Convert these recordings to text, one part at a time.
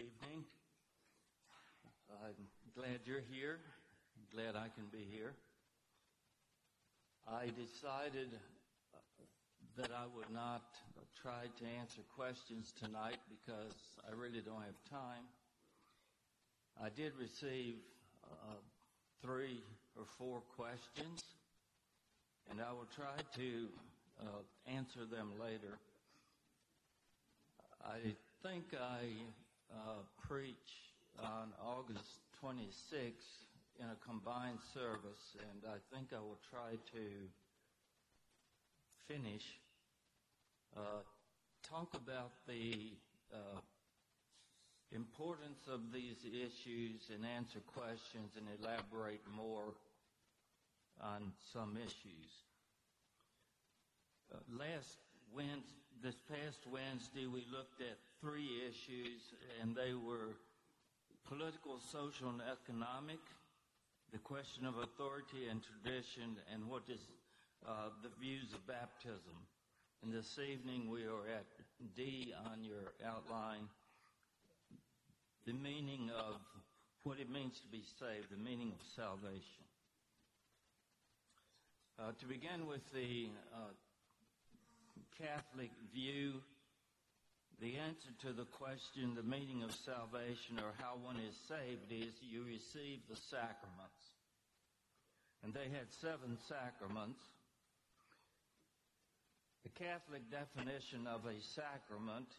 evening. I'm glad you're here. I'm glad I can be here. I decided that I would not try to answer questions tonight because I really don't have time. I did receive 3 or 4 questions, and I will try to answer them later. I think I preach on August 26th in a combined service, and I think I will try to finish, talk about the importance of these issues and answer questions and elaborate more on some issues. This past Wednesday, we looked at 3 issues, and they were political, social, and economic, the question of authority and tradition, and what is the views of baptism. And this evening, we are at D on your outline, the meaning of what it means to be saved, the meaning of salvation. To begin with the Catholic view, the answer to the question, the meaning of salvation or how one is saved, is you receive the sacraments. And they had 7 sacraments. The Catholic definition of a sacrament,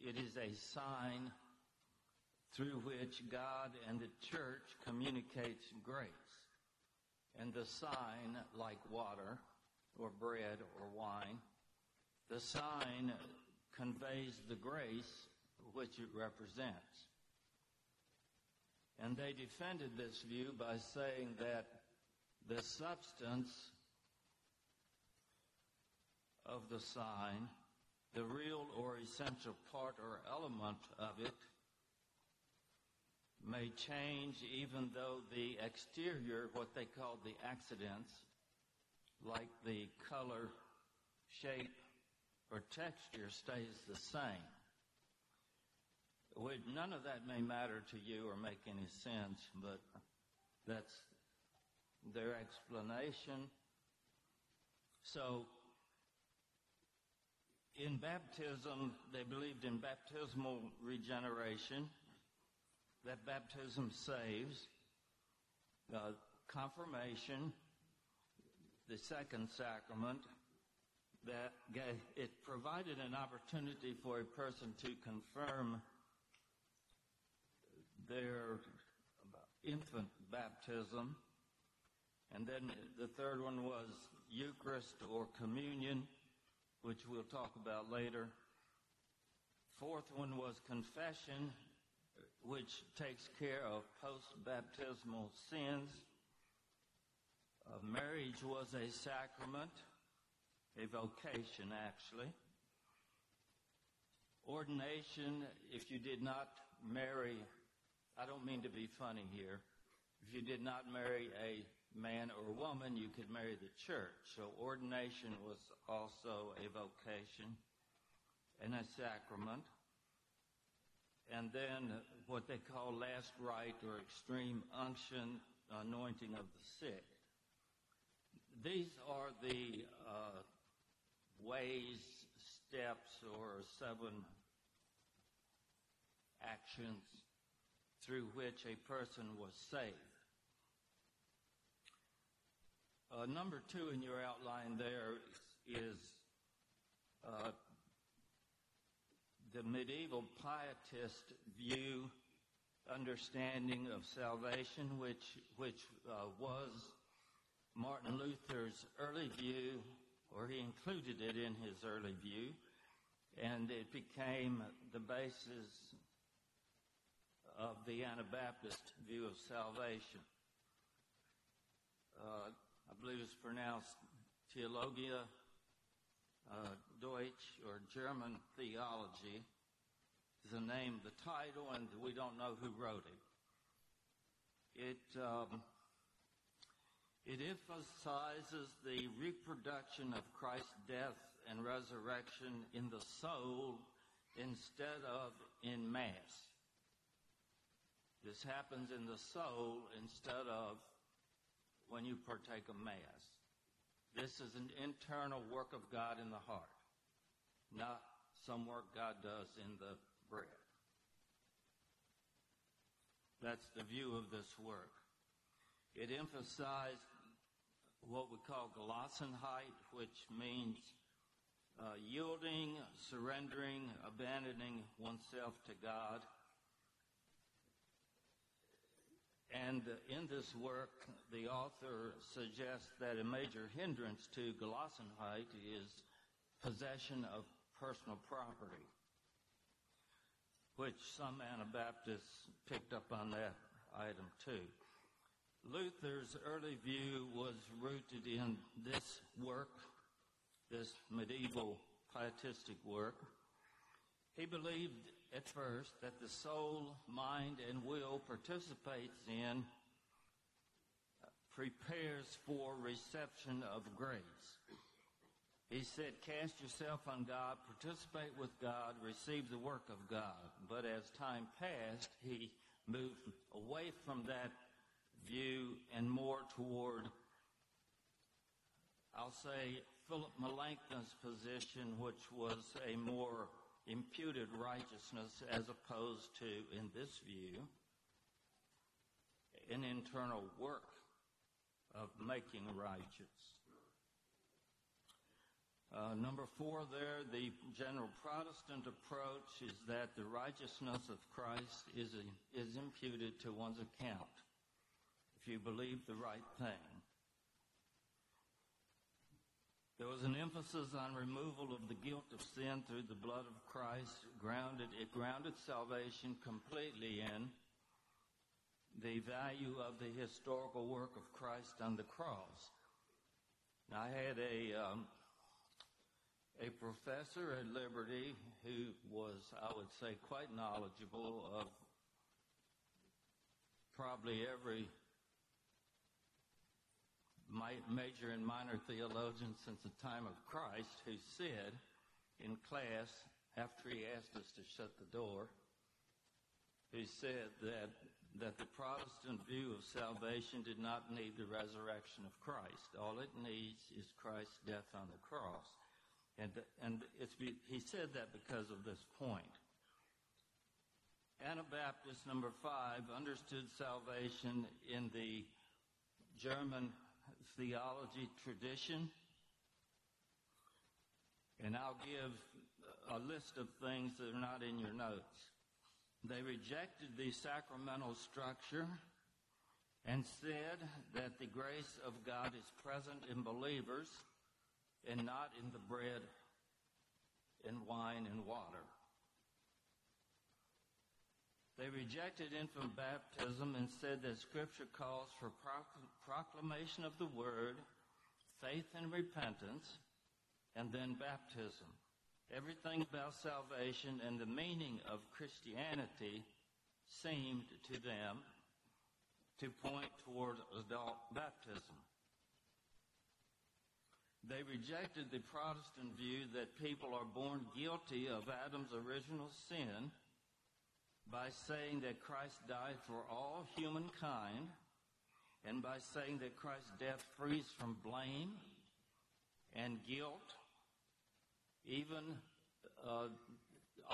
it is a sign through which God and the Church communicates grace. And the sign, like water or bread or wine, the sign conveys the grace which it represents. And they defended this view by saying that the substance of the sign, the real or essential part or element of it, may change even though the exterior, what they call the accidents, like the color, shape, or texture stays the same. None of that may matter to you or make any sense, but that's their explanation. So, in baptism, they believed in baptismal regeneration, that baptism saves, confirmation, the second sacrament, that it provided an opportunity for a person to confirm their infant baptism. And then the third one was Eucharist or communion, which we'll talk about later. Fourth one was confession, which takes care of post-baptismal sins. Marriage was a sacrament, a vocation actually. Ordination, if you did not marry, I don't mean to be funny here, if you did not marry a man or woman, you could marry the church. So ordination was also a vocation and a sacrament. And then what they call last rite or extreme unction, anointing of the sick. These are the ways, steps, or 7 actions through which a person was saved. Number 2 in your outline there is the medieval pietist view, understanding of salvation, which was Martin Luther's early view, or he included it in his early view, and it became the basis of the Anabaptist view of salvation. I believe it's pronounced Theologia Deutsch, or German Theology, is the name, the title, and we don't know who wrote it. It emphasizes the reproduction of Christ's death and resurrection in the soul instead of in mass. This happens in the soul instead of when you partake of Mass. This is an internal work of God in the heart, not some work God does in the bread. That's the view of this work. It emphasized what we call Gelassenheit, which means yielding, surrendering, abandoning oneself to God. And in this work, the author suggests that a major hindrance to Gelassenheit is possession of personal property, which some Anabaptists picked up on that item too. Luther's early view was rooted in this work, this medieval pietistic work. He believed at first that the soul, mind, and will participates in, prepares for reception of grace. He said, cast yourself on God, participate with God, receive the work of God. But as time passed, he moved away from that view and more toward, I'll say, Philip Melanchthon's position, which was a more imputed righteousness as opposed to, in this view, an internal work of making righteous. Number four there, the general Protestant approach is that the righteousness of Christ is imputed to one's account if you believe the right thing. There was an emphasis on removal of the guilt of sin through the blood of Christ. It grounded salvation completely in the value of the historical work of Christ on the cross. Now, I had a professor at Liberty who was, I would say, quite knowledgeable of probably every major and minor theologian since the time of Christ, who said in class, after he asked us to shut the door, he said that the Protestant view of salvation did not need the resurrection of Christ. All it needs is Christ's death on the cross. He said that because of this point. Anabaptist number five understood salvation in the German theology tradition, and I'll give a list of things that are not in your notes. They rejected the sacramental structure and said that the grace of God is present in believers and not in the bread and wine and water. They rejected infant baptism and said that Scripture calls for proclamation of the Word, faith and repentance, and then baptism. Everything about salvation and the meaning of Christianity seemed to them to point toward adult baptism. They rejected the Protestant view that people are born guilty of Adam's original sin by saying that Christ died for all humankind, and by saying that Christ's death frees from blame and guilt, even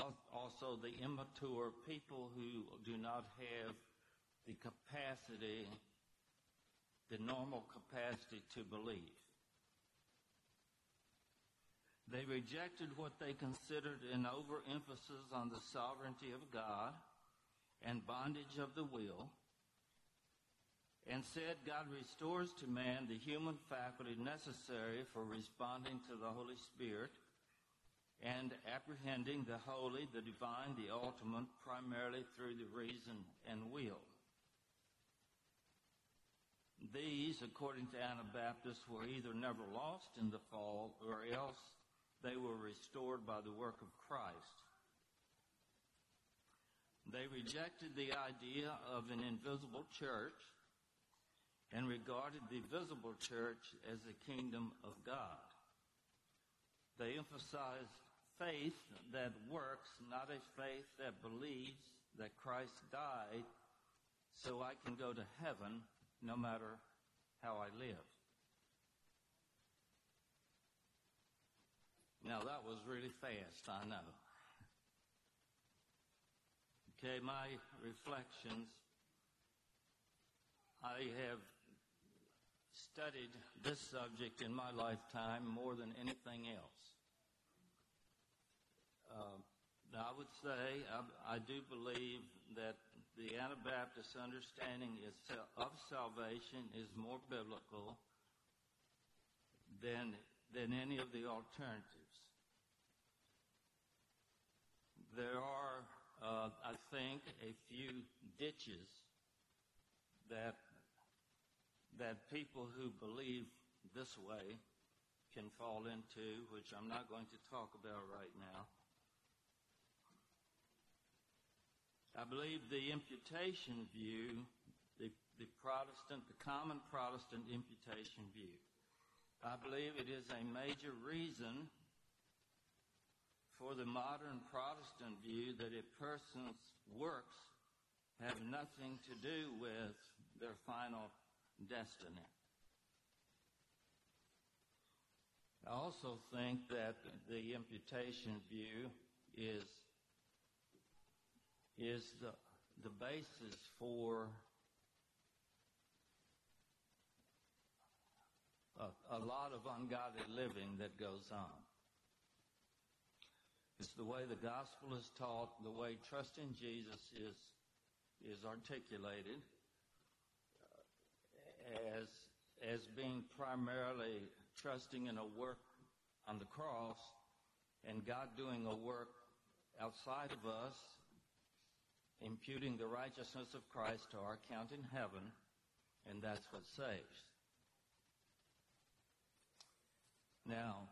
also the immature people who do not have the capacity, the normal capacity to believe. They rejected what they considered an overemphasis on the sovereignty of God and bondage of the will, and said God restores to man the human faculty necessary for responding to the Holy Spirit and apprehending the holy, the divine, the ultimate, primarily through the reason and will. These, according to Anabaptists, were either never lost in the fall or else they were restored by the work of Christ. They rejected the idea of an invisible church and regarded the visible church as the kingdom of God. They emphasized faith that works, not a faith that believes that Christ died so I can go to heaven no matter how I live. Now, that was really fast, I know. Okay, my reflections. I have studied this subject in my lifetime more than anything else. I would say I do believe that the Anabaptist understanding of salvation is more biblical than any of the alternatives. There are, I think, a few ditches that people who believe this way can fall into, which I'm not going to talk about right now. I believe the imputation view, the common Protestant imputation view, I believe it is a major reason for the modern Protestant view that a person's works have nothing to do with their final destiny. I also think that the imputation view is the basis for a lot of ungodly living that goes on. It's the way the gospel is taught, the way trust in Jesus is articulated as being primarily trusting in a work on the cross and God doing a work outside of us, imputing the righteousness of Christ to our account in heaven, and that's what saves. Now,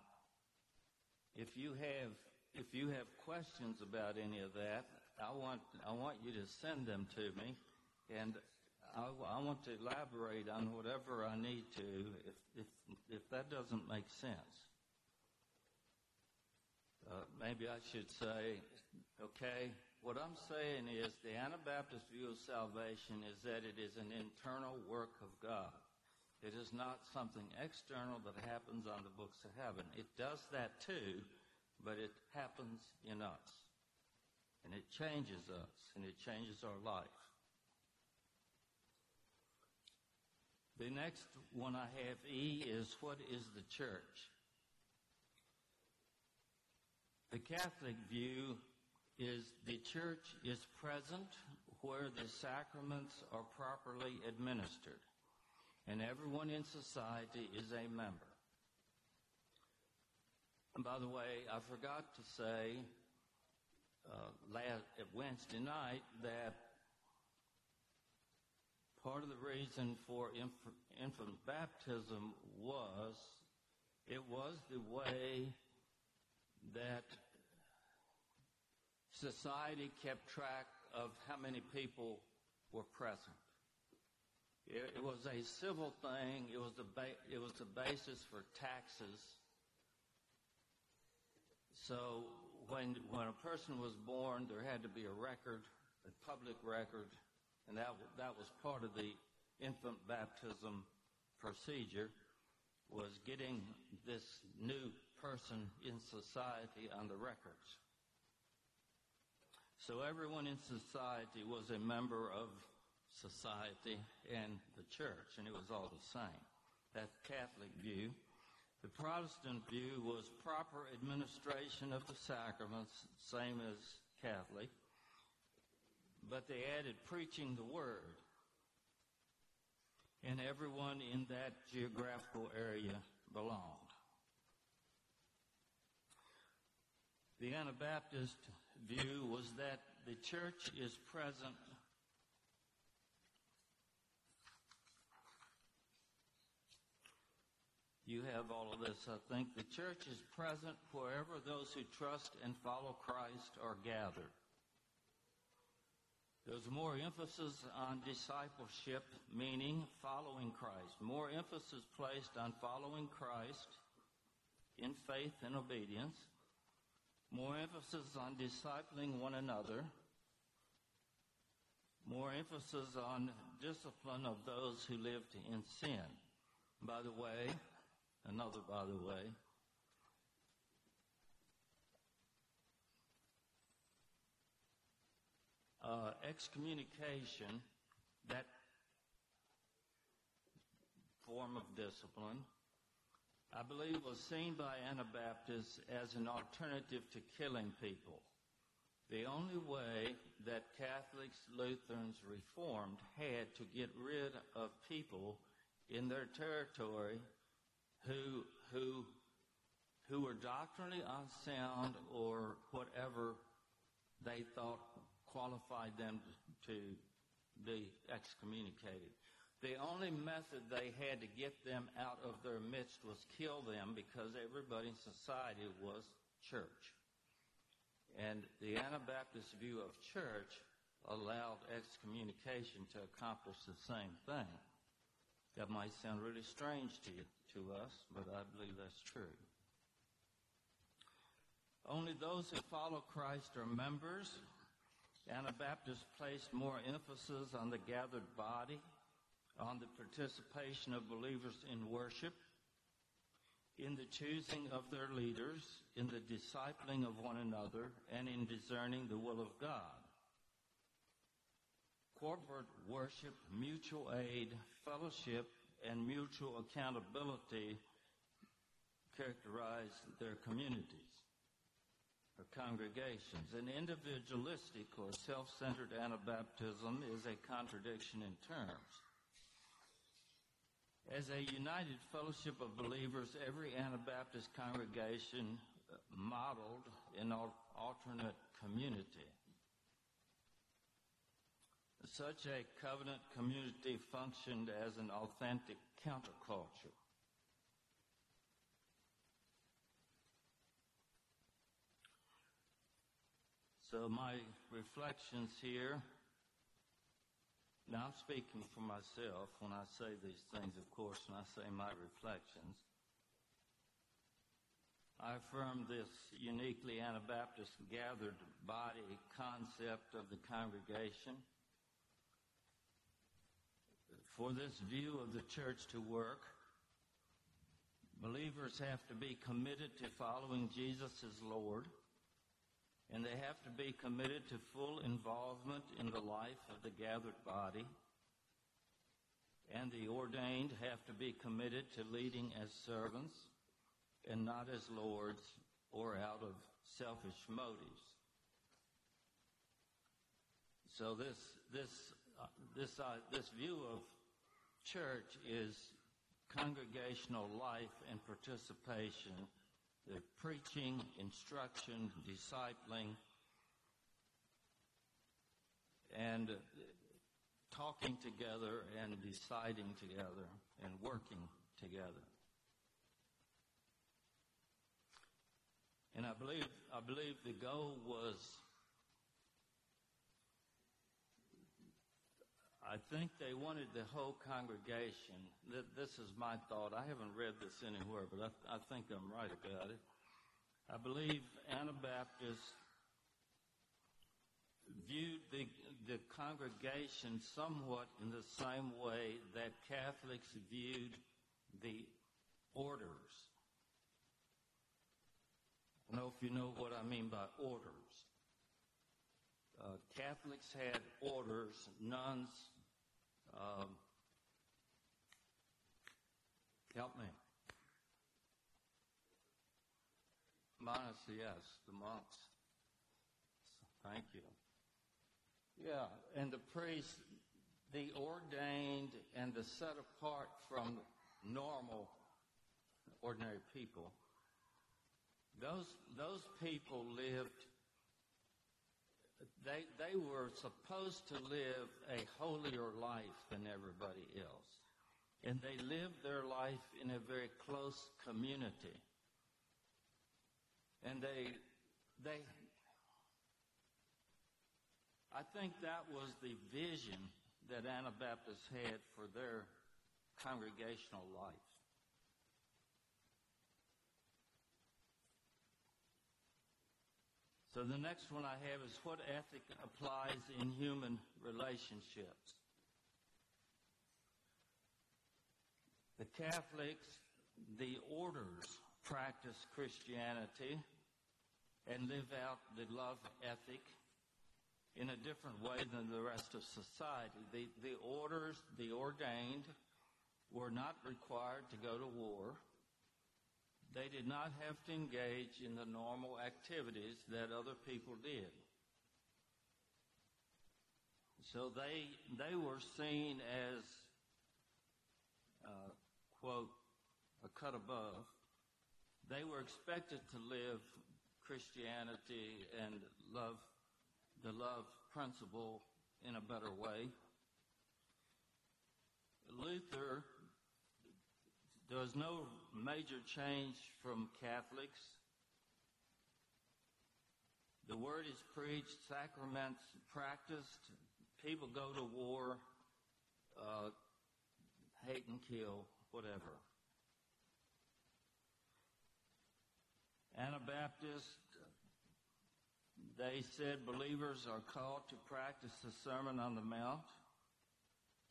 if you have questions about any of that, I want you to send them to me, and I want to elaborate on whatever I need to if that doesn't make sense. Maybe I should say, okay, what I'm saying is the Anabaptist view of salvation is that it is an internal work of God. It is not something external that happens on the books of heaven. It does that too, but it happens in us. And it changes us, and it changes our life. The next one I have, E, is what is the church? The Catholic view is the church is present where the sacraments are properly administered, and everyone in society is a member. And by the way, I forgot to say Wednesday night that part of the reason for infant baptism was it was the way that society kept track of how many people were present. It was a civil thing. It was the basis for taxes. So when a person was born, there had to be a record, a public record, and that was part of the infant baptism procedure, was getting this new person in society on the records. So everyone in society was a member of society and the church, and it was all the same. That's Catholic view. The Protestant view was proper administration of the sacraments, same as Catholic, but they added preaching the word, and everyone in that geographical area belonged. The Anabaptist view was that the church is present . You have all of this, I think. The church is present wherever those who trust and follow Christ are gathered. There's more emphasis on discipleship, meaning following Christ. More emphasis placed on following Christ in faith and obedience. More emphasis on discipling one another. More emphasis on discipline of those who lived in sin. By the way, excommunication, that form of discipline, I believe was seen by Anabaptists as an alternative to killing people. The only way that Catholics, Lutherans, Reformed had to get rid of people in their territory who were doctrinally unsound or whatever they thought qualified them to be excommunicated. The only method they had to get them out of their midst was kill them, because everybody in society was church. And the Anabaptist view of church allowed excommunication to accomplish the same thing. That might sound really strange to us, but I believe that's true. Only those who follow Christ are members. Anabaptists placed more emphasis on the gathered body, on the participation of believers in worship, in the choosing of their leaders, in the discipling of one another, and in discerning the will of God. Corporate worship, mutual aid, fellowship, and mutual accountability characterized their communities or congregations. An individualistic or self-centered Anabaptism is a contradiction in terms. As a united fellowship of believers, every Anabaptist congregation modeled an alternate community. Such a covenant community functioned as an authentic counterculture. So my reflections here, now I'm speaking for myself when I say these things, of course, when I say my reflections. I affirm this uniquely Anabaptist gathered body concept of the congregation. For this view of the church to work, believers have to be committed to following Jesus as Lord. And they have to be committed to full involvement in the life of the gathered body. And the ordained have to be committed to leading as servants and not as lords or out of selfish motives. So this view of church is congregational life and participation. The preaching, instruction, discipling, and talking together and deciding together and working together. And I believe the goal was, I think they wanted the whole congregation. This is my thought. I haven't read this anywhere, but I think I'm right about it. I believe Anabaptists viewed the congregation somewhat in the same way that Catholics viewed the orders. I don't know if you know what I mean by orders. Catholics had orders, nuns, help me. Monks, yes, the monks. Thank you. Yeah, and the priests, the ordained and the set apart from normal, ordinary people, those people lived. They were supposed to live a holier life than everybody else. And they lived their life in a very close community. And I think that was the vision that Anabaptists had for their congregational life. So the next one I have is what ethic applies in human relationships. The Catholics, the orders, practice Christianity and live out the love ethic in a different way than the rest of society. The orders, the ordained, were not required to go to war. They did not have to engage in the normal activities that other people did. So they were seen as, quote, a cut above. They were expected to live Christianity and love the love principle in a better way. Luther does no major change from Catholics. The word is preached, sacraments practiced, people go to war, hate and kill, whatever. Anabaptists, they said believers are called to practice the Sermon on the Mount,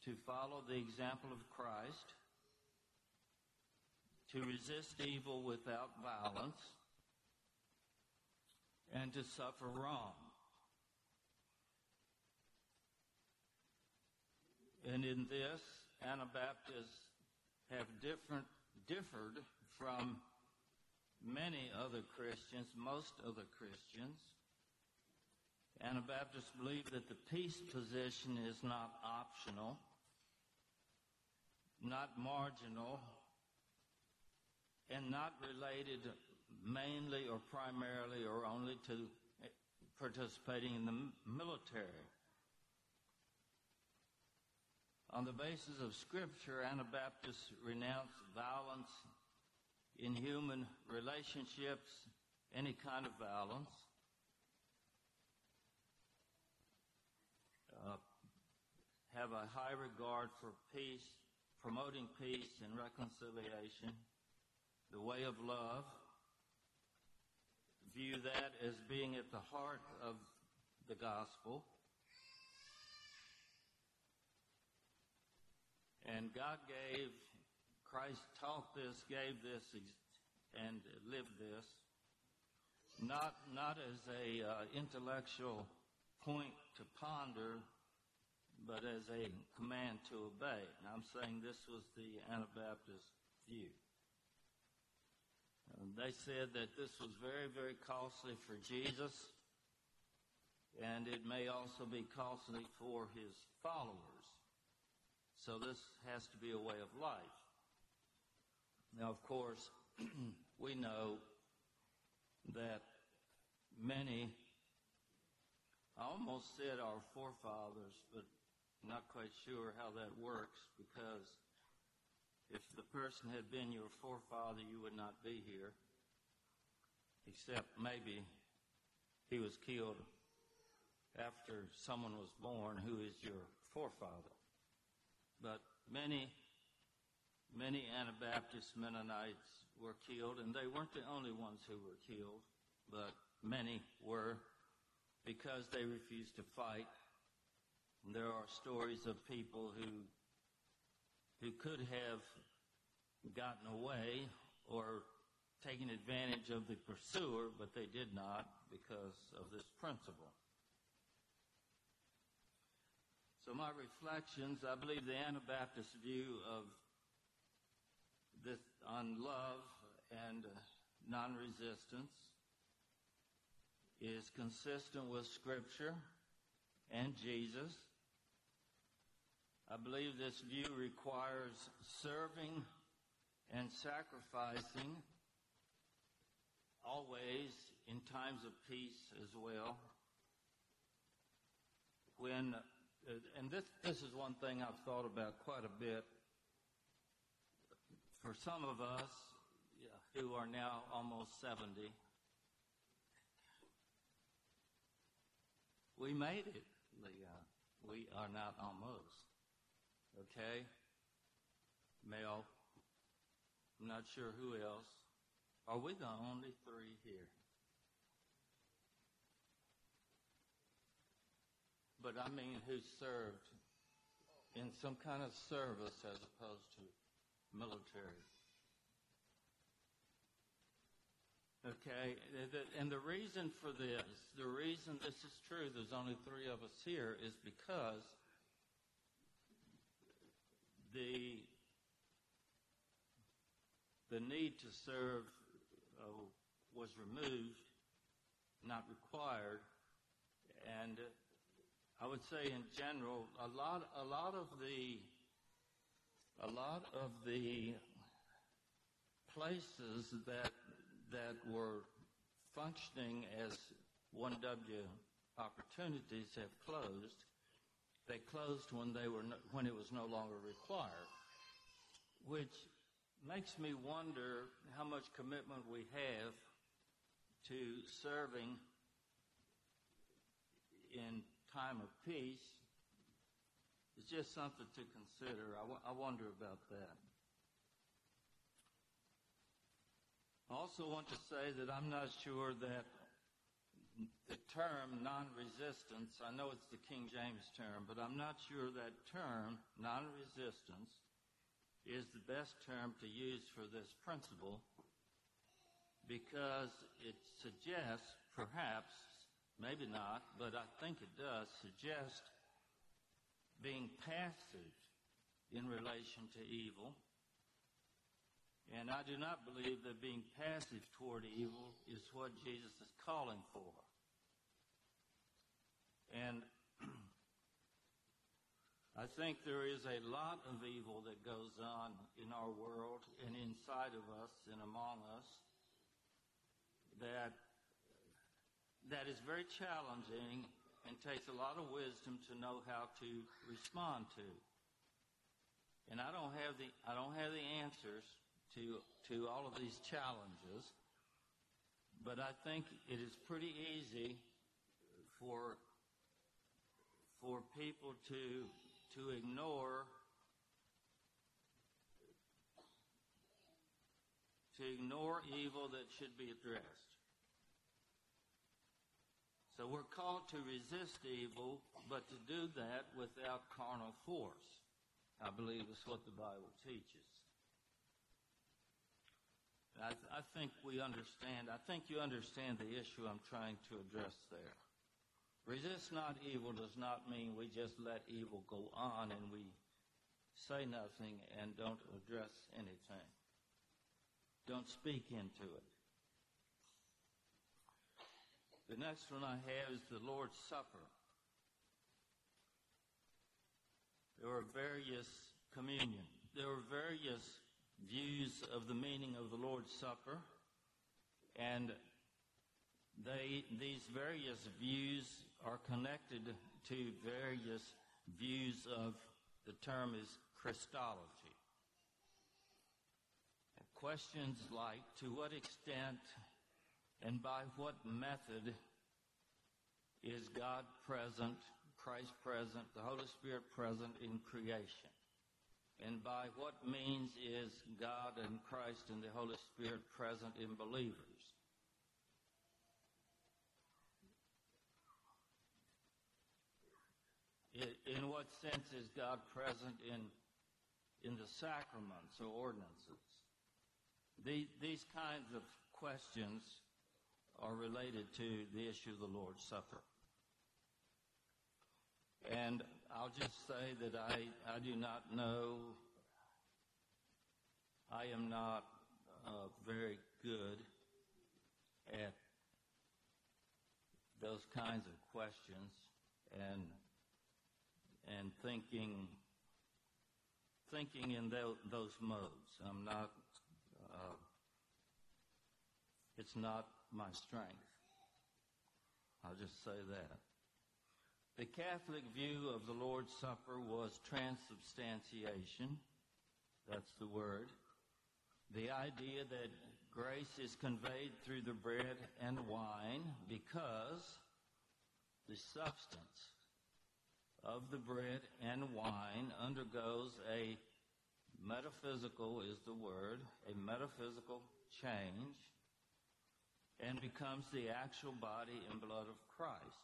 to follow the example of Christ, to resist evil without violence, and to suffer wrong. And in this, Anabaptists have differed from many other Christians, most other Christians. Anabaptists believe that the peace position is not optional, not marginal, and not related mainly or primarily or only to participating in the military. On the basis of Scripture, Anabaptists renounce violence in human relationships, any kind of violence. Have a high regard for peace, promoting peace and reconciliation, the way of love. View that as being at the heart of the gospel. And God gave, Christ taught this, gave this, and lived this, not as a intellectual point to ponder, but as a command to obey. And I'm saying this was the Anabaptist view. They said that this was very, very costly for Jesus, and it may also be costly for his followers. So this has to be a way of life. Now, of course, we know that many, I almost said our forefathers, but not quite sure how that works, because if the person had been your forefather, you would not be here, except maybe he was killed after someone was born who is your forefather. But many Anabaptist Mennonites were killed, and they weren't the only ones who were killed, but many were, because they refused to fight. And there are stories of people who could have gotten away or taken advantage of the pursuer, but they did not because of this principle. So my reflections, I believe the Anabaptist view of this on love and non-resistance is consistent with Scripture and Jesus. I believe this view requires serving and sacrificing always in times of peace as well. When, and this is one thing I've thought about quite a bit. For some of us who are now almost 70, we made it, Leon. We are not almost. Okay? Mel, I'm not sure who else. Are we the only three here? but I mean who served in some kind of service as opposed to military. Okay, and the reason for this, the reason this is true, there's only three of us here, is because the need to serve was removed, not required, and I would say in general, a lot of the places that were functioning as 1W opportunities have closed. They closed when it was no longer required, which makes me wonder how much commitment we have to serving in time of peace. It's just something to consider. I wonder about that. I also want to say that I'm not sure that the term non-resistance, I know it's the King James term, but I'm not sure that term, non-resistance, is the best term to use for this principle because it suggests, perhaps, maybe not, but I think it does suggest being passive in relation to evil. And I do not believe that being passive toward evil is what Jesus is calling for. And I think there is a lot of evil that goes on in our world and inside of us and among us that is very challenging and takes a lot of wisdom to know how to respond to. And I don't have the answers to all of these challenges, but I think it is pretty easy for people to ignore evil that should be addressed. So we're called to resist evil, but to do that without carnal force, I believe is what the Bible teaches. I think you understand the issue I'm trying to address there. Resist not evil does not mean we just let evil go on and we say nothing and don't address anything. Don't speak into it. The next one I have is the Lord's Supper. There were various views of the meaning of the Lord's Supper, and these various views are connected to various views of the term is Christology. And questions like to what extent and by what method is God present, Christ present, the Holy Spirit present in creation? And by what means is God and Christ and the Holy Spirit present in believers? In what sense is God present in the sacraments or ordinances? These kinds of questions are related to the issue of the Lord's Supper. And I'll just say that I do not know, I am not very good at those kinds of questions and thinking in those modes. I'm not, it's not my strength. I'll just say that. The Catholic view of the Lord's Supper was transubstantiation. That's the word. The idea that grace is conveyed through the bread and wine because the substance of the bread and wine undergoes a metaphysical, is the word, a metaphysical change and becomes the actual body and blood of Christ.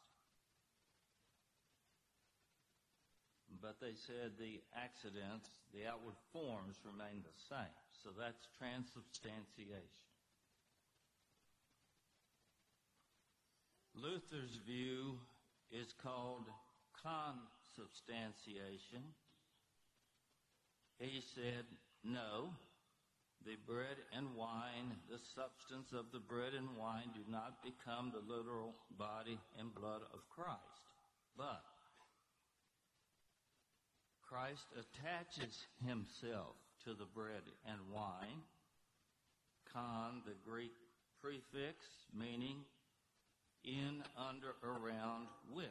but they said the accidents, the outward forms, remain the same. So that's transubstantiation. Luther's view is called consubstantiation. He said, no, the bread and wine, the substance of the bread and wine do not become the literal body and blood of Christ. But Christ attaches himself to the bread and wine. Con, the Greek prefix, meaning in, under, around, with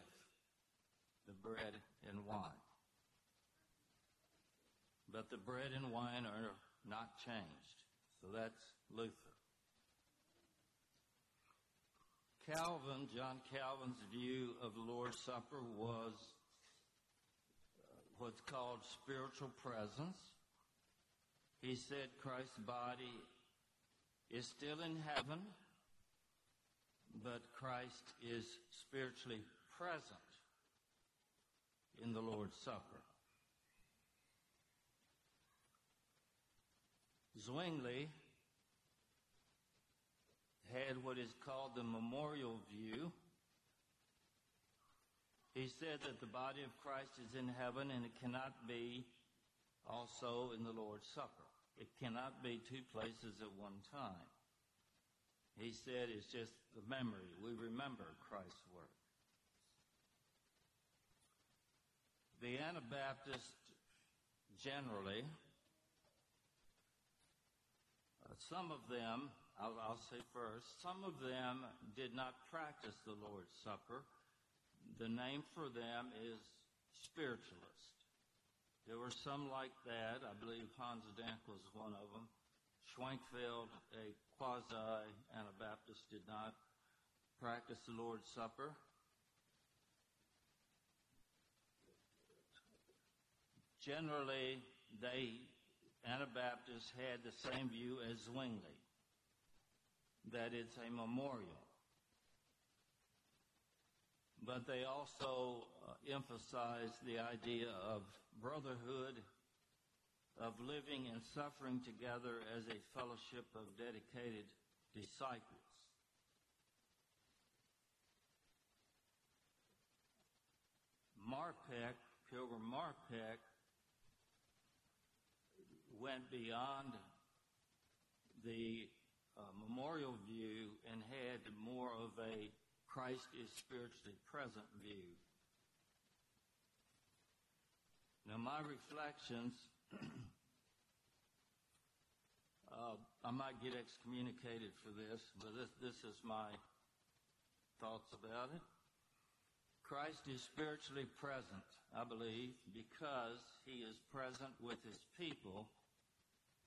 the bread and wine. But the bread and wine are not changed. So that's Luther. Calvin, John Calvin's view of the Lord's Supper was what's called spiritual presence. He said Christ's body is still in heaven, but Christ is spiritually present in the Lord's Supper. Zwingli had what is called the memorial view. He said that the body of Christ is in heaven and it cannot be also in the Lord's Supper. It cannot be two places at one time. He said it's just the memory. We remember Christ's work. The Anabaptists generally, some of them, I'll say first, some of them did not practice the Lord's Supper. The name for them is spiritualist. There were some like that. I believe Hans Denck was one of them. Schwenkfeld, a quasi-Anabaptist, did not practice the Lord's Supper. Generally, they, Anabaptists, had the same view as Zwingli, that it's a memorial. But they also emphasized the idea of brotherhood, of living and suffering together as a fellowship of dedicated disciples. Marpeck, Pilgram Marpeck, went beyond the memorial view and had more of a Christ is spiritually present view. Now, my reflections, I might get excommunicated for this, but this is my thoughts about it. Christ is spiritually present, I believe, because he is present with his people,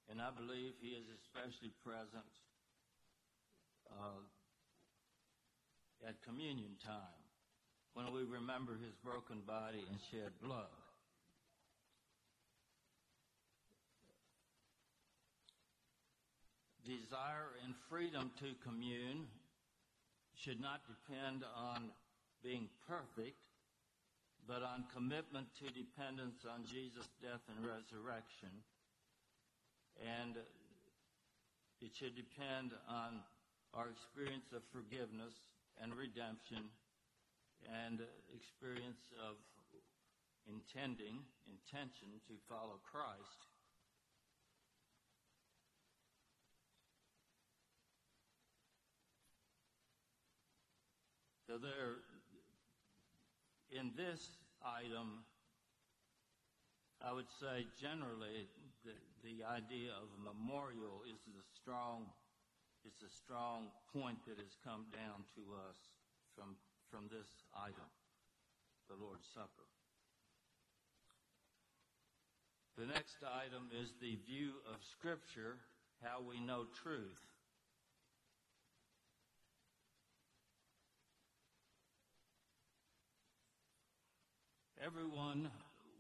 and I believe he is especially present at communion time, when we remember his broken body and shed blood. Desire and freedom to commune should not depend on being perfect, but on commitment to dependence on Jesus' death and resurrection. And it should depend on our experience of forgiveness and redemption, and experience of intention to follow Christ. So there, in this item, I would say generally the idea of memorial is it's a strong point that has come down to us from this item, the Lord's Supper. The next item is the view of Scripture, how we know truth. Everyone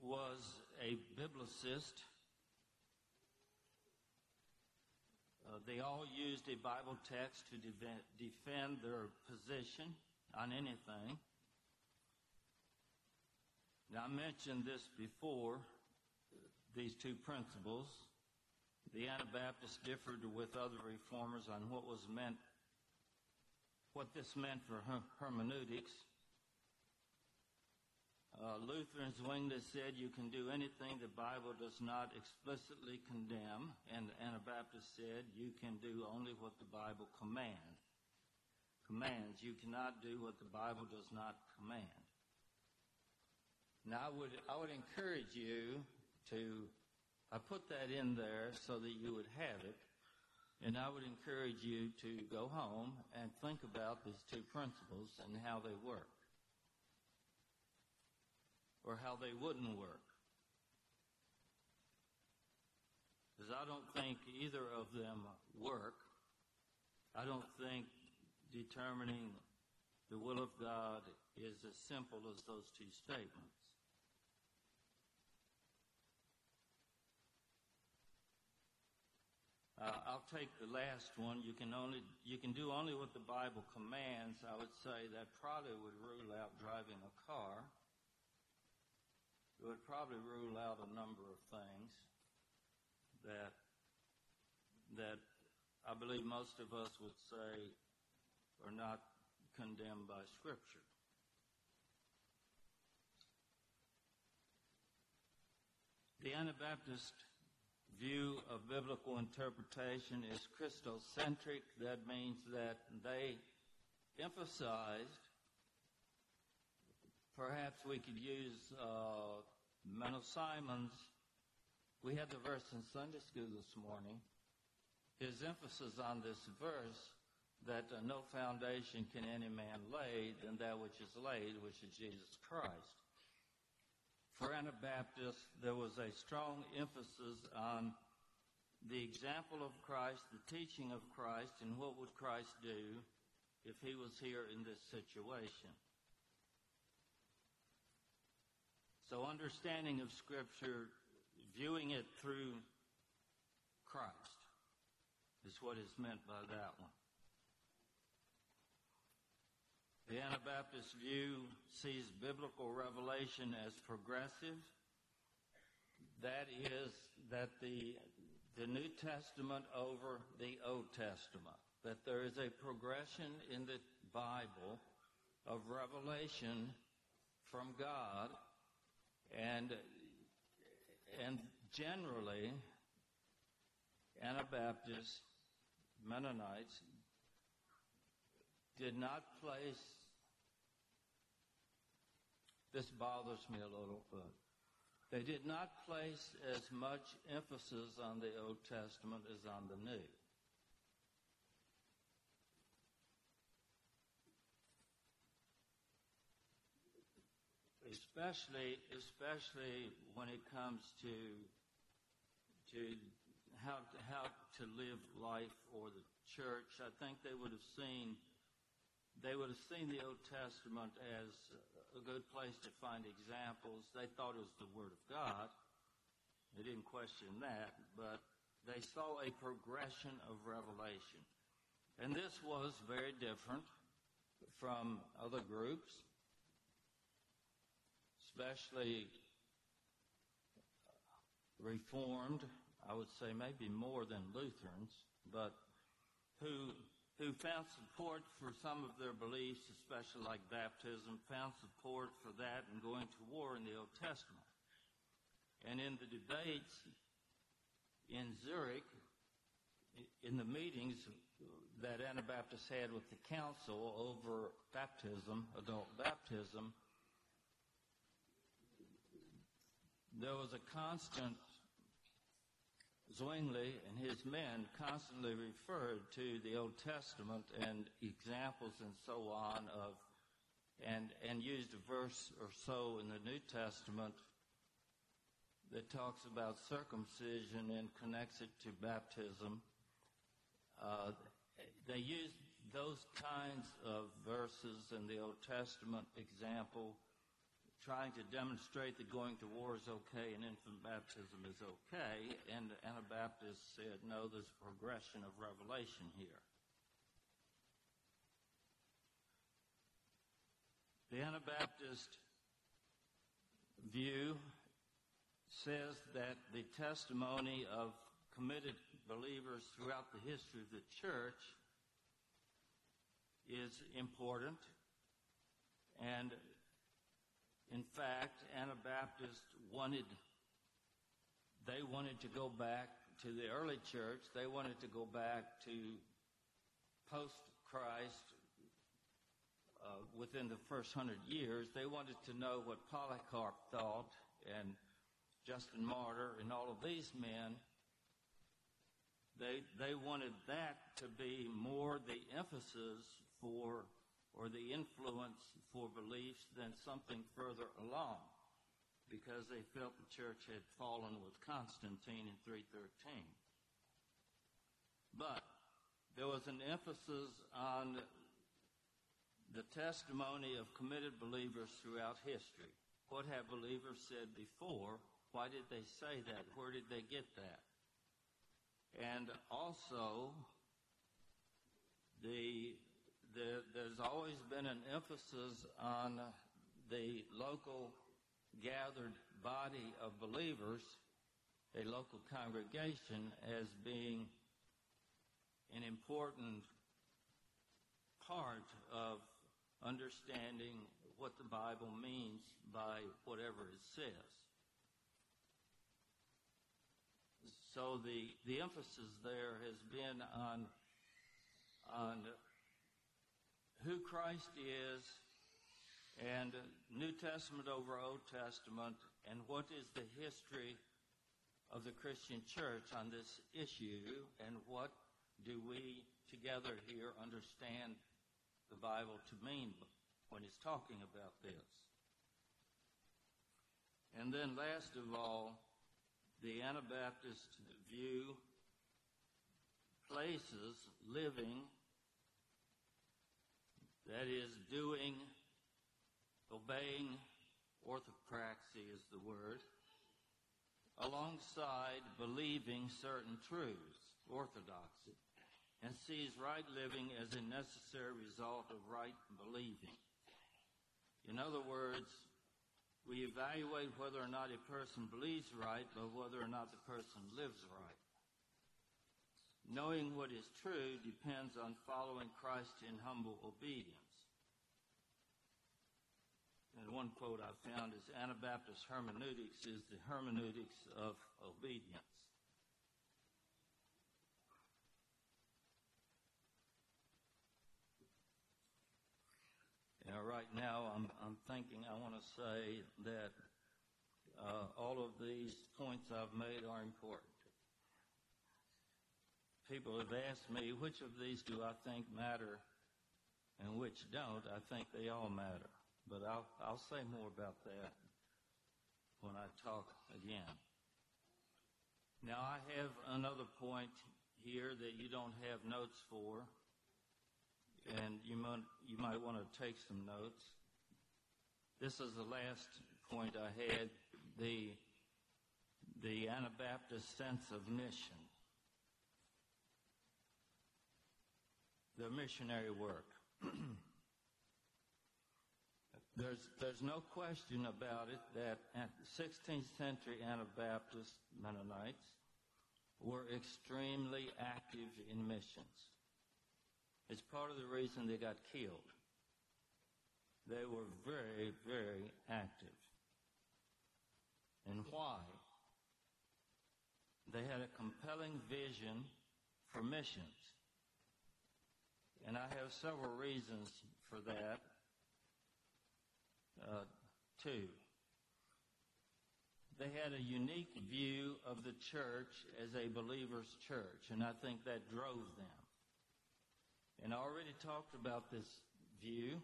was a biblicist. They all used a Bible text to defend their position on anything. Now, I mentioned this before, these two principles. The Anabaptists differed with other reformers on what was meant, what this meant for hermeneutics. Luther and Zwingli said you can do anything the Bible does not explicitly condemn, and the Anabaptists said you can do only what the Bible commands. You cannot do what the Bible does not command. Now, I would encourage you to, I put that in there so that you would have it, and I would encourage you to go home and think about these two principles and how they work, or how they wouldn't work. Because I don't think either of them work. I don't think determining the will of God is as simple as those two statements. I'll take the last one. You can do only what the Bible commands. I would say that probably would rule out driving a car. It would probably rule out a number of things that I believe most of us would say are not condemned by Scripture. The Anabaptist view of biblical interpretation is Christocentric. That means that they emphasized, perhaps we could use Menno Simons. We had the verse in Sunday school this morning. His emphasis on this verse, that no foundation can any man lay than that which is laid, which is Jesus Christ. For Anabaptists, there was a strong emphasis on the example of Christ, the teaching of Christ, and what would Christ do if he was here in this situation. So understanding of Scripture, viewing it through Christ, is what is meant by that one. The Anabaptist view sees biblical revelation as progressive. That is, that the New Testament over the Old Testament, that there is a progression in the Bible of revelation from God. And generally, Anabaptists, Mennonites, did not place, this bothers me a little, but they did not place as much emphasis on the Old Testament as on the New. Especially when it comes to how to live life or the church. I think they would have seen the Old Testament as a good place to find examples. They thought it was the Word of God. They didn't question that, but they saw a progression of revelation. And this was very different from other groups. Especially Reformed, I would say maybe more than Lutherans, but who found support for some of their beliefs, especially like baptism, found support for that and going to war in the Old Testament. And in the debates in Zurich, in the meetings that Anabaptists had with the council over baptism, adult baptism, there was a constant, Zwingli and his men constantly referred to the Old Testament and examples and so on of, and used a verse or so in the New Testament that talks about circumcision and connects it to baptism. They used those kinds of verses in the Old Testament example, trying to demonstrate that going to war is okay and infant baptism is okay, and the Anabaptists said, no, there's a progression of revelation here. The Anabaptist view says that the testimony of committed believers throughout the history of the church is important. And in fact, Anabaptists wanted to go back to the early church. They wanted to go back to post-Christ within the first 100 years. They wanted to know what Polycarp thought and Justin Martyr and all of these men. They wanted that to be more the emphasis for, or the influence for beliefs than something further along, because they felt the church had fallen with Constantine in 313. But there was an emphasis on the testimony of committed believers throughout history. What have believers said before? Why did they say that? Where did they get that? And also, there's always been an emphasis on the local gathered body of believers, a local congregation, as being an important part of understanding what the Bible means by whatever it says. So the emphasis there has been on who Christ is, and New Testament over Old Testament, and what is the history of the Christian church on this issue, and what do we together here understand the Bible to mean when it's talking about this. And then last of all, the Anabaptist view places living, that is, doing, obeying, orthopraxy is the word, alongside believing certain truths, orthodoxy, and sees right living as a necessary result of right believing. In other words, we evaluate whether or not a person believes right by whether or not the person lives right. Knowing what is true depends on following Christ in humble obedience. And one quote I found is, Anabaptist hermeneutics is the hermeneutics of obedience. Now, right now, I'm thinking I want to say that all of these points I've made are important. People have asked me, which of these do I think matter and which don't? I think they all matter. But I'll say more about that when I talk again. Now, I have another point here that you don't have notes for. And you might want to take some notes. This is the last point I had, the Anabaptist sense of mission, the missionary work. There's no question about it that 16th century Anabaptist Mennonites were extremely active in missions. It's part of the reason they got killed. They were very, very active. And why? They had a compelling vision for missions. And I have several reasons for that, too. They had a unique view of the church as a believer's church, and I think that drove them. And I already talked about this view,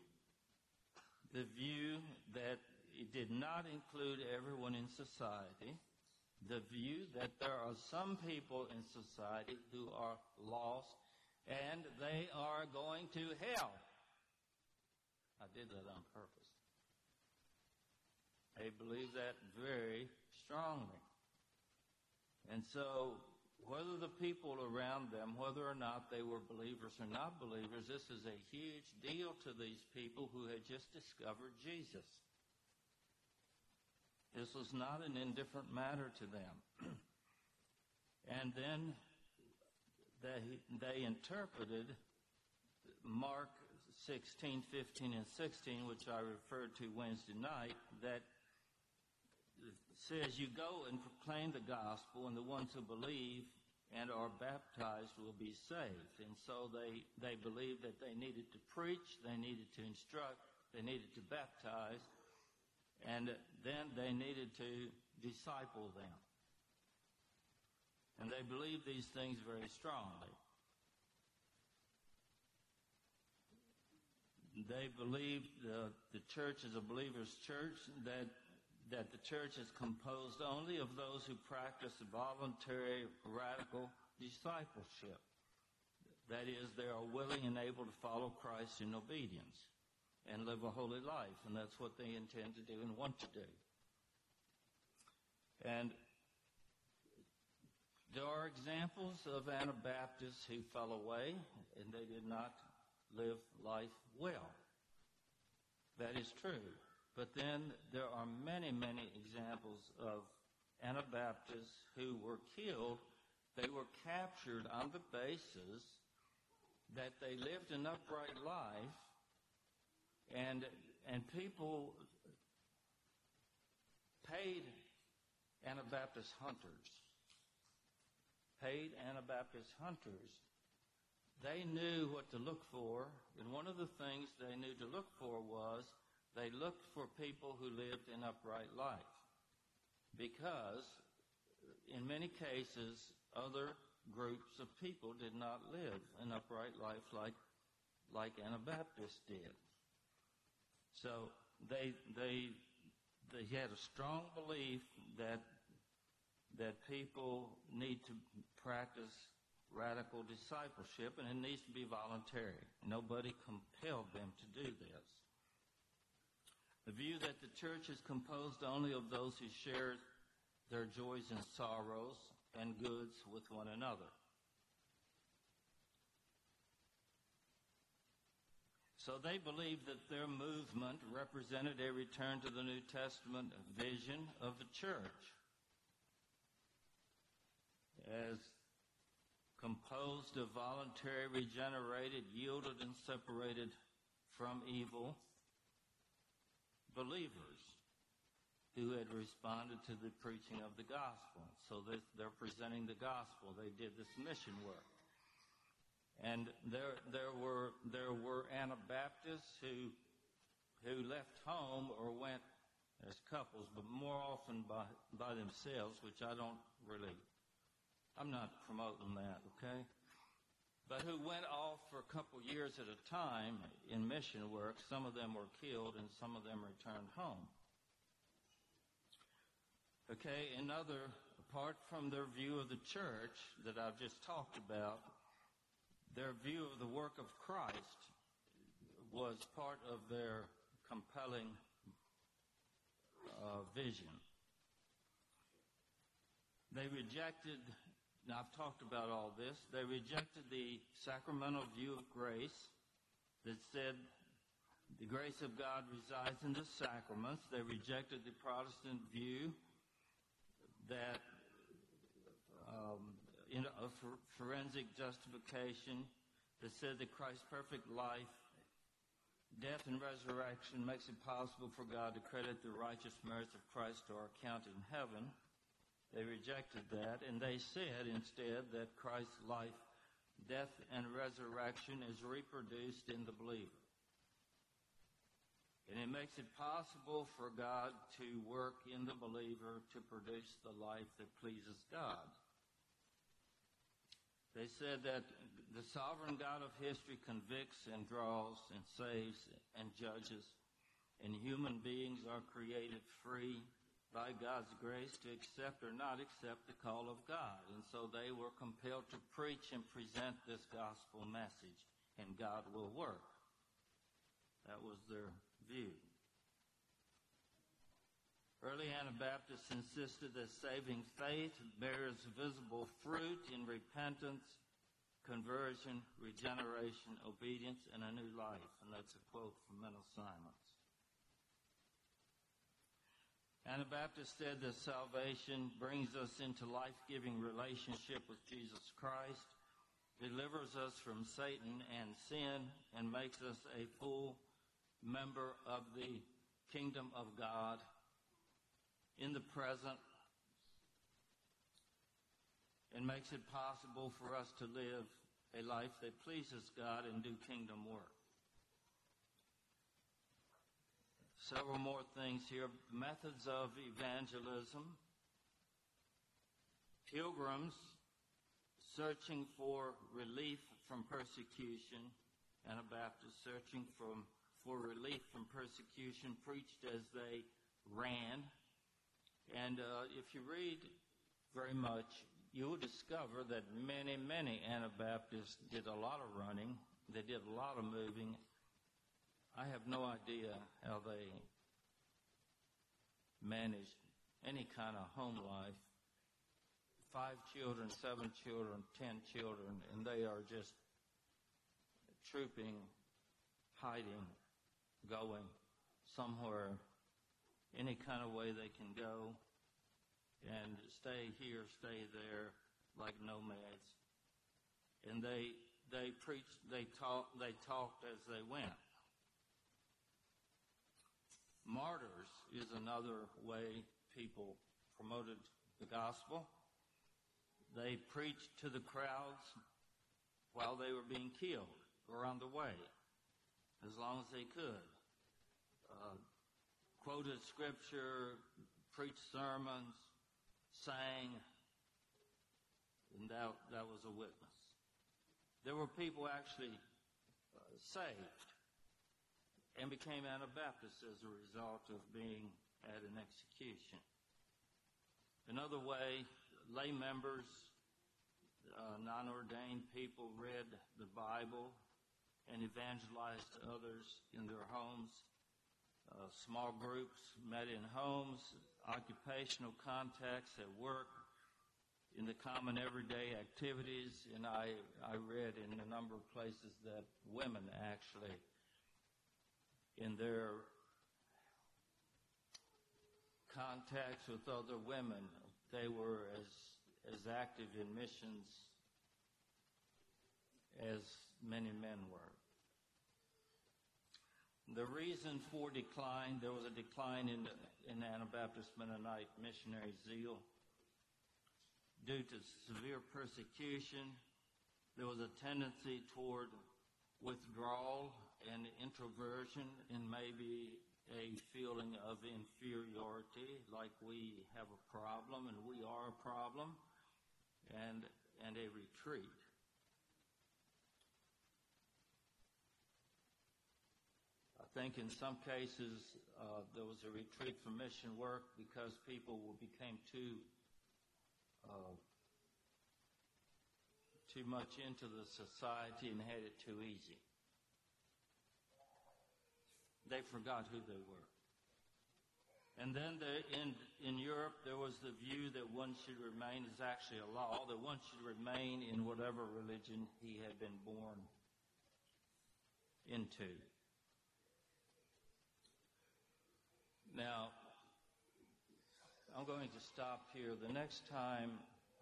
the view that it did not include everyone in society, the view that there are some people in society who are lost and they are going to hell. I did that on purpose. They believe that very strongly. And so, whether the people around them, whether or not they were believers or not believers, this is a huge deal to these people who had just discovered Jesus. This was not an indifferent matter to them. And then they interpreted Mark 16, 15, and 16, which I referred to Wednesday night, that says you go and proclaim the gospel, and the ones who believe and are baptized will be saved. And so they believed that they needed to preach, they needed to instruct, they needed to baptize, and then they needed to disciple them. And they believed these things very strongly. They believed the church is a believer's church, that the church is composed only of those who practice voluntary, radical discipleship. That is, they are willing and able to follow Christ in obedience and live a holy life, and that's what they intend to do and want to do. And there are examples of Anabaptists who fell away, and they did not live life well. That is true. But then there are many, many examples of Anabaptists who were killed. They were captured on the basis that they lived an upright life, and people paid Anabaptist hunters. They knew what to look for, and one of the things they knew to look for was they looked for people who lived an upright life, because in many cases other groups of people did not live an upright life like Anabaptists did. So they had a strong belief that people need to practice radical discipleship, and it needs to be voluntary. Nobody compelled them to do this. The view that the church is composed only of those who share their joys and sorrows and goods with one another. So they believed that their movement represented a return to the New Testament vision of the church, as composed of voluntary, regenerated, yielded, and separated from evil believers who had responded to the preaching of the gospel. So they're presenting the gospel. They did this mission work. And there were Anabaptists who left home or went as couples, but more often by themselves, which I don't really... I'm not promoting that, okay? But who went off for a couple years at a time in mission work. Some of them were killed and some of them returned home. Okay, another, apart from their view of the church that I've just talked about, their view of the work of Christ was part of their compelling vision. They rejected... Now, I've talked about all this. They rejected the sacramental view of grace that said the grace of God resides in the sacraments. They rejected the Protestant view that forensic justification that said that Christ's perfect life, death, and resurrection makes it possible for God to credit the righteous merits of Christ to our account in heaven. They rejected that, and they said instead that Christ's life, death, and resurrection is reproduced in the believer. And it makes it possible for God to work in the believer to produce the life that pleases God. They said that the sovereign God of history convicts and draws and saves and judges, and human beings are created free by God's grace to accept or not accept the call of God. And so they were compelled to preach and present this gospel message, and God will work. That was their view. Early Anabaptists insisted that saving faith bears visible fruit in repentance, conversion, regeneration, obedience, and a new life. And that's a quote from Menno Simons. Anabaptists said that salvation brings us into life-giving relationship with Jesus Christ, delivers us from Satan and sin, and makes us a full member of the kingdom of God in the present, and makes it possible for us to live a life that pleases God and do kingdom work. Several more things here. Methods of evangelism. Pilgrims searching for relief from persecution. Anabaptists searching for relief from persecution, preached as they ran. And if you read very much, you will discover that many, many Anabaptists did a lot of running. They did a lot of moving. I have no idea how they managed any kind of home life. 5 children, 7 children, 10 children, and they are just trooping, hiding, going somewhere, any kind of way they can go, and stay here, stay there, like nomads. And they preached, they talked as they went. Martyrs is another way people promoted the gospel. They preached to the crowds while they were being killed or on the way, as long as they could. Quoted scripture, preached sermons, sang, and that was a witness. There were people actually saved and became Anabaptists as a result of being at an execution. Another way, lay members, non-ordained people read the Bible and evangelized others in their homes. Small groups met in homes, occupational contacts at work, in the common everyday activities. And I read in a number of places that women actually, in their contacts with other women, they were as active in missions as many men were. The reason for decline, there was a decline in Anabaptist Mennonite missionary zeal due to severe persecution. There was a tendency toward withdrawal and introversion, and maybe a feeling of inferiority, like we have a problem and we are a problem, and a retreat. I think in some cases there was a retreat from mission work because people became too much into the society and had it too easy. They forgot who they were. And then in Europe, there was the view that one should remain, is actually a law, that one should remain in whatever religion he had been born into. Now, I'm going to stop here. The next time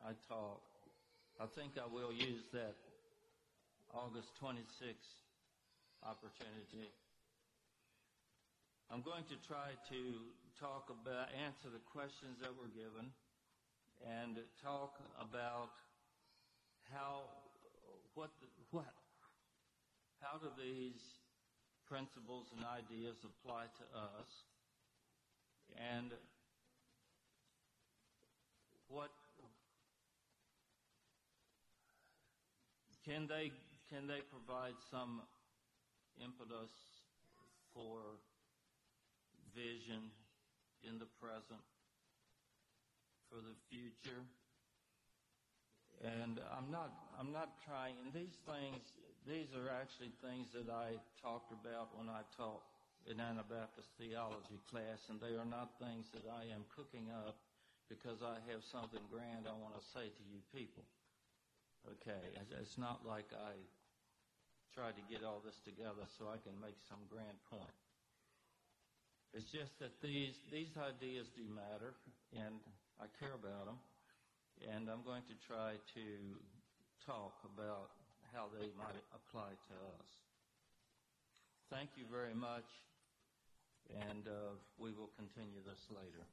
I talk, I think I will use that August 26th opportunity. I'm going to try to talk about, answer the questions that were given, and talk about how do these principles and ideas apply to us, and what can they provide some impetus for vision in the present, for the future. And I'm not trying, and these are actually things that I talked about when I taught in Anabaptist theology class, and they are not things that I am cooking up because I have something grand I want to say to you people. Okay, it's not like I tried to get all this together so I can make some grand point. It's just that these ideas do matter, and I care about them, and I'm going to try to talk about how they might apply to us. Thank you very much, and we will continue this later.